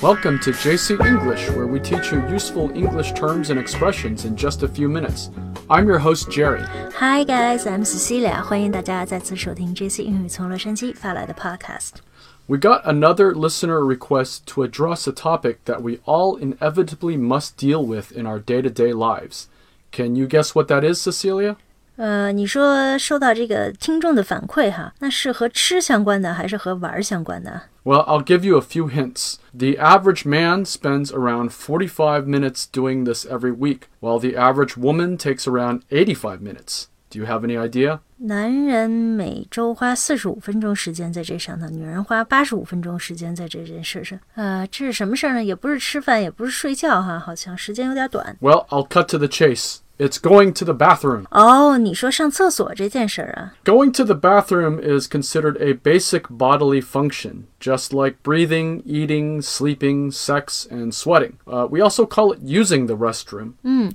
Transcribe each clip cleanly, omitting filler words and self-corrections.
Welcome to JC English, where we teach you useful English terms and expressions in just a few minutes. I'm your host, Jerry. Hi guys, I'm Cecilia. 欢迎大家再次收听 JC 英语从洛杉矶发来的 podcast. We got another listener request to address a topic that we all inevitably must deal with in our day-to-day lives. Can you guess what that is, Cecilia?你说收到这个听众的反馈哈，那是和吃相关的还是和玩相关的？ Well, I'll give you a few hints. The average man spends around 45 minutes doing this every week, while the average woman takes around 85 minutes. Do you have any idea? 男人每周花45分钟时间在这上头，女人花85分钟时间在这件事上。这是什么事呢？也不是吃饭，也不是睡觉哈，好像时间有点短。Well, I'll cut to the chase.It's going to the bathroom. 你说上厕所这件事啊。Going to the bathroom is considered a basic bodily function, just like breathing, eating, sleeping, sex, and sweating. We also call it using the restroom.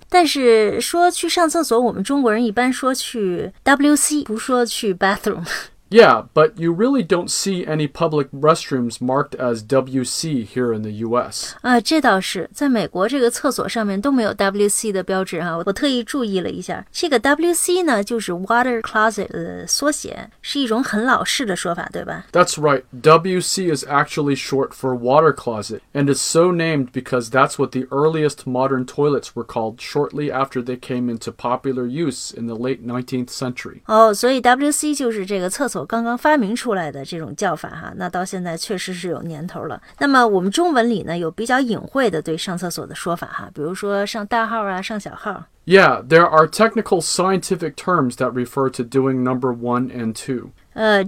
但是说去上厕所，我们中国人一般说去 WC， 不说去 bathroom. Yeah, but you really don't see any public restrooms marked as WC here in the U.S. 这倒是，在美国这个厕所上面都没有 WC 的标志哈。我特意注意了一下，这个 WC 呢就是 water closet 的缩写，是一种很老式的说法，对吧？ That's right. WC is actually short for water closet, and is so named because that's what the earliest modern toilets were called shortly after they came into popular use in the late 19th century. 所以 WC 就是这个厕所。刚刚发明出来的这种叫法哈，那到现在确实是有年头了。那么我们中文里呢，有比较隐晦的对上厕所的说法哈，比如说上大号啊，上小号。Yeah, there are technical scientific terms that refer to doing number one and two.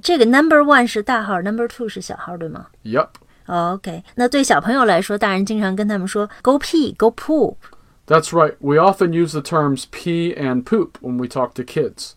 这个 number one 是大号 ，number two 是小号，对吗？ Yep. OK， 那对小朋友来说，大人经常跟他们说 go pee, go poop。That's right. We often use the terms pee and poop when we talk to kids.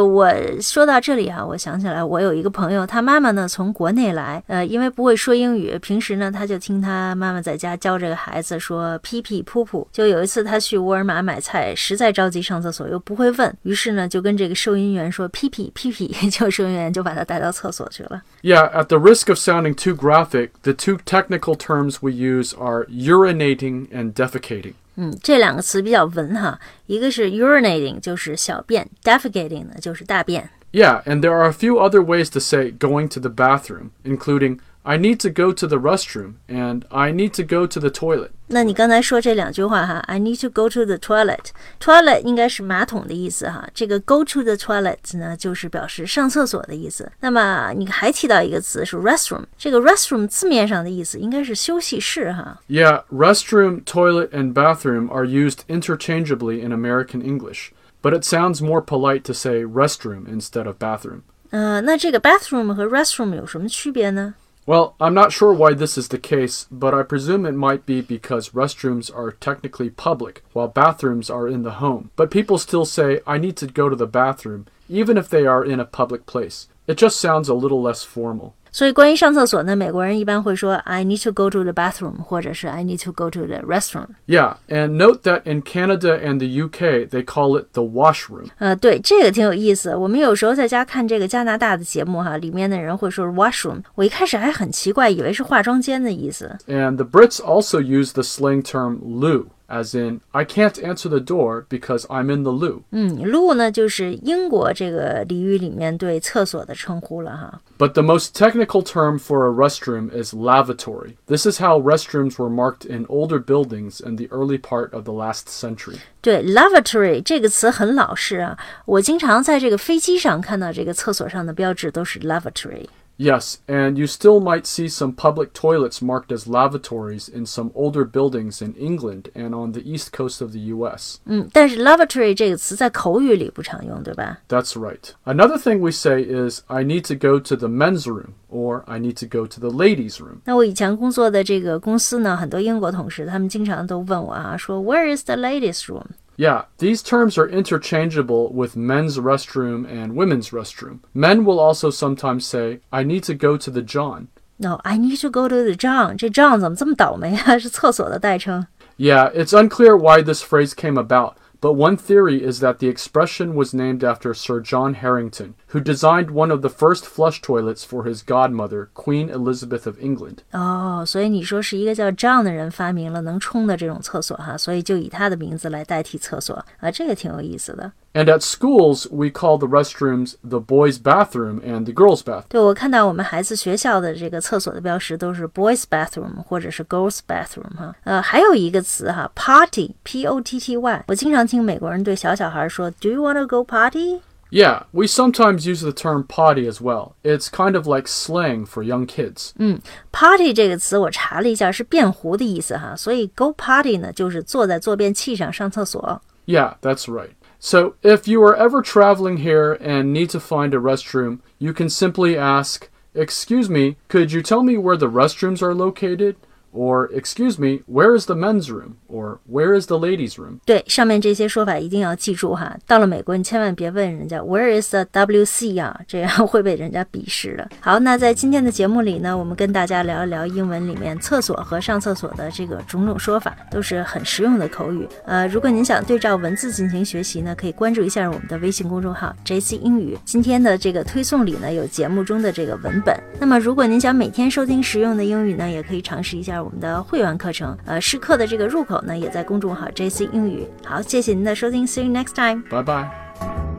我说到这里啊，我想起来我有一个朋友，他妈妈呢从国内来，因为不会说英语，平时呢他就听他妈妈在家教这个孩子说屁屁噗噗。就有一次他去沃尔玛买菜，实在着急上厕所又不会问，于是呢就跟这个收银员说屁屁屁屁，就收银员就把他带到厕所去了。Yeah, at the risk of sounding too graphic, the two technical terms we use are urinating and defecating.这两个词比较文哈，一个是 urinating 就是小便， defecating 呢就是大便。Yeah, and there are a few other ways to say going to the bathroom, including I need to go to the restroom and I need to go to the toilet. 那你刚才说这两句话哈 I need to go to the toilet. Toilet 应该是马桶的意思哈，这个 go to the toilet 呢就是表示上厕所的意思。那么你还提到一个词是 restroom， 这个 restroom 字面上的意思应该是休息室哈。Yeah, restroom, toilet, and bathroom are used interchangeably in American English, but it sounds more polite to say restroom instead of bathroom. 那这个 bathroom 和 restroom 有什么区别呢？Well, I'm not sure why this is the case, but I presume it might be because restrooms are technically public, while bathrooms are in the home. But people still say, I need to go to the bathroom, even if they are in a public place. It just sounds a little less formal.所以关于上厕所呢，美国人一般会说 I need to go to the bathroom 或者是 I need to go to the restroom. Yeah, and note that in Canada and the UK, they call it the washroom. 对，这个挺有意思。我们有时候在家看这个加拿大的节目哈，里面的人会说 washroom。我一开始还很奇怪，以为是化妆间的意思。And the Brits also use the slang term loo.As in, I can't answer the door because I'm in the loo. Loo 呢就是英国这个俚语里面对厕所的称呼了哈。But the most technical term for a restroom is lavatory. This is how restrooms were marked in older buildings in the early part of the last century. 对 lavatory 这个词很老式啊，我经常在这个飞机上看到这个厕所上的标志都是 lavatory.Yes, and you still might see some public toilets marked as lavatories in some older buildings in England and on the east coast of the U.S. 但是 lavatory 这个词在口语里不常用，对吧？ That's right. Another thing we say is, I need to go to the men's room, or I need to go to the ladies' room. 那我以前工作的这个公司呢，很多英国同事，他们经常都问我啊，说 Where is the ladies' room?Yeah, these terms are interchangeable with men's restroom and women's restroom. Men will also sometimes say, I need to go to the John. No, I need to go to the John. 这 John 怎么这么倒霉啊？是厕所的代称。Yeah, it's unclear why this phrase came about, but one theory is that the expression was named after Sir John Harrington, who designed one of the first flush toilets for his godmother, Queen Elizabeth of England. 所以你说是一个叫 John 的人发明了能冲的这种厕所哈，所以就以他的名字来代替厕所啊，这个挺有意思的。And at schools, we call the restrooms the boys' bathroom and the girls' bathroom. 对，我看到我们孩子学校的这个厕所的标识都是 boys' bathroom 或者是 girls' bathroom 哈。还有一个词哈 ，potty, P-O-T-T-Y。我经常听美国人对小孩说 ，Do you want to go potty?Yeah, we sometimes use the term potty as well. It's kind of like slang for young kids. Potty 这个词我查了一下是便壶的意思哈，所以 go potty 呢就是坐在坐便器上上厕所。Yeah, that's right. So if you are ever traveling here and need to find a restroom, you can simply ask, Excuse me, could you tell me where the restrooms are located?Or, excuse me, where is the men's room? Or, where is the ladies' room? 对，上面这些说法一定要记住哈。到了美国，你千万别问人家 Where is the WC 啊，这样会被人家鄙视的。好，那在今天的节目里呢，我们跟大家聊一聊英文里面厕所和上厕所的这个种种说法，都是很实用的口语。如果您想对照文字进行学习呢，可以关注一下我们的微信公众号 JC 英语。今天的这个推送里呢，有节目中的这个文本。那么，如果您想每天收听实用的英语呢，也可以尝试一下。我们的会员课程，试课的这个入口呢，也在公众号 JC 英语。好，谢谢您的收听，See you next time， 拜拜。